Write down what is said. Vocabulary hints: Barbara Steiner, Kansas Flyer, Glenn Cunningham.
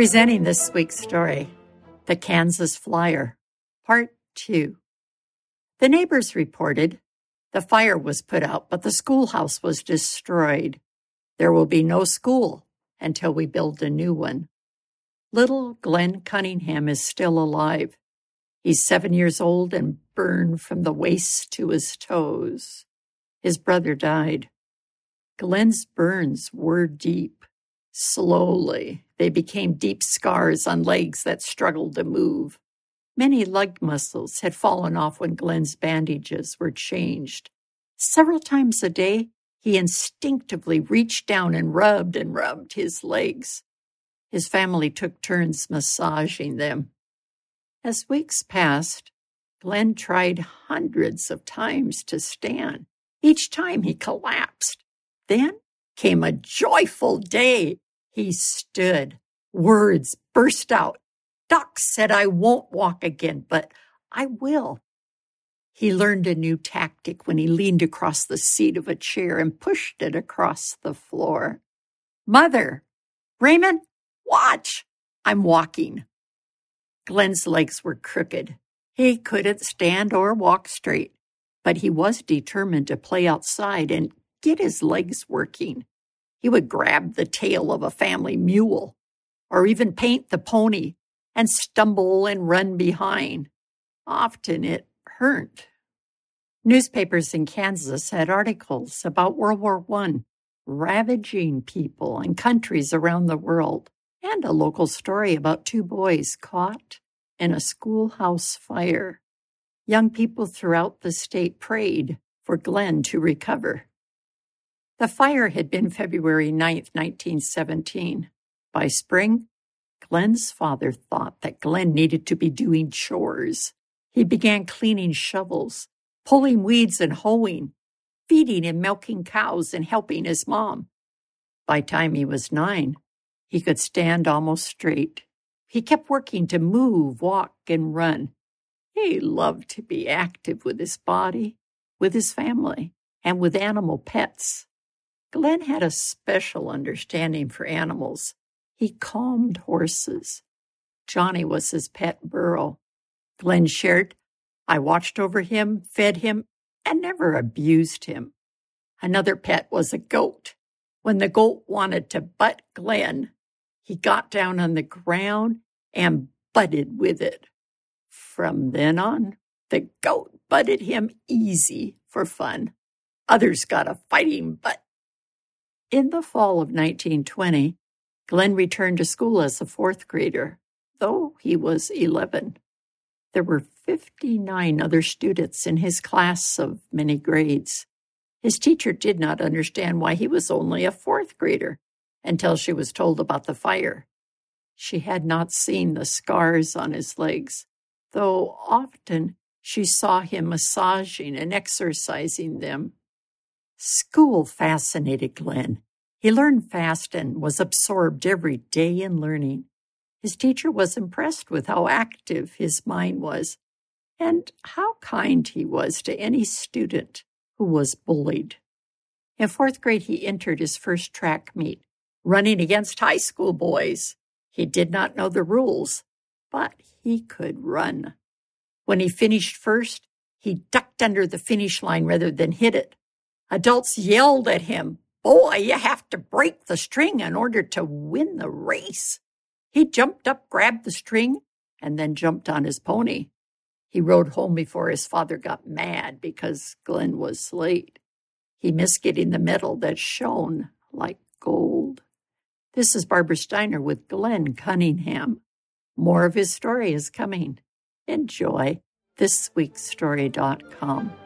Presenting this week's story, The Kansas Flyer, Part 2. The neighbors reported the fire was put out, but the schoolhouse was destroyed. There will be no school until we build a new one. Little Glenn Cunningham is still alive. He's 7 years old and burned from the waist to his toes. His brother died. Glenn's burns were deep. Slowly, they became deep scars on legs that struggled to move. Many leg muscles had fallen off when Glenn's bandages were changed. Several times a day, he instinctively reached down and rubbed his legs. His family took turns massaging them. As weeks passed, Glenn tried hundreds of times to stand. Each time he collapsed. Then came a joyful day. He stood. Words burst out. Doc said, "I won't walk again, but I will." He learned a new tactic when he leaned across the seat of a chair and pushed it across the floor. "Mother, Raymond, watch. I'm walking." Glenn's legs were crooked. He couldn't stand or walk straight, but he was determined to play outside and get his legs working. He would grab the tail of a family mule, or even paint the pony, and stumble and run behind. Often it hurt. Newspapers in Kansas had articles about World War I, ravaging people and countries around the world, and a local story about two boys caught in a schoolhouse fire. Young people throughout the state prayed for Glenn to recover. The fire had been February 9, 1917. By spring, Glenn's father thought that Glenn needed to be doing chores. He began cleaning shovels, pulling weeds and hoeing, feeding and milking cows and helping his mom. By the time he was 9, he could stand almost straight. He kept working to move, walk, and run. He loved to be active with his body, with his family, and with animal pets. Glenn had a special understanding for animals. He calmed horses. Johnny was his pet burro. Glenn shared, "I watched over him, fed him, and never abused him." Another pet was a goat. When the goat wanted to butt Glenn, he got down on the ground and butted with it. From then on, the goat butted him easy for fun. Others got a fighting butt. In the fall of 1920, Glenn returned to school as a fourth grader, though he was 11. There were 59 other students in his class of many grades. His teacher did not understand why he was only a fourth grader until she was told about the fire. She had not seen the scars on his legs, though often she saw him massaging and exercising them. School fascinated Glenn. He learned fast and was absorbed every day in learning. His teacher was impressed with how active his mind was and how kind he was to any student who was bullied. In fourth grade, he entered his first track meet, running against high school boys. He did not know the rules, but he could run. When he finished first, he ducked under the finish line rather than hit it. Adults yelled at him, "Boy, you have to break the string in order to win the race." He jumped up, grabbed the string, and then jumped on his pony. He rode home before his father got mad because Glenn was late. He missed getting the medal that shone like gold. This is Barbara Steiner with Glenn Cunningham. More of his story is coming. Enjoy thisweekstory.com.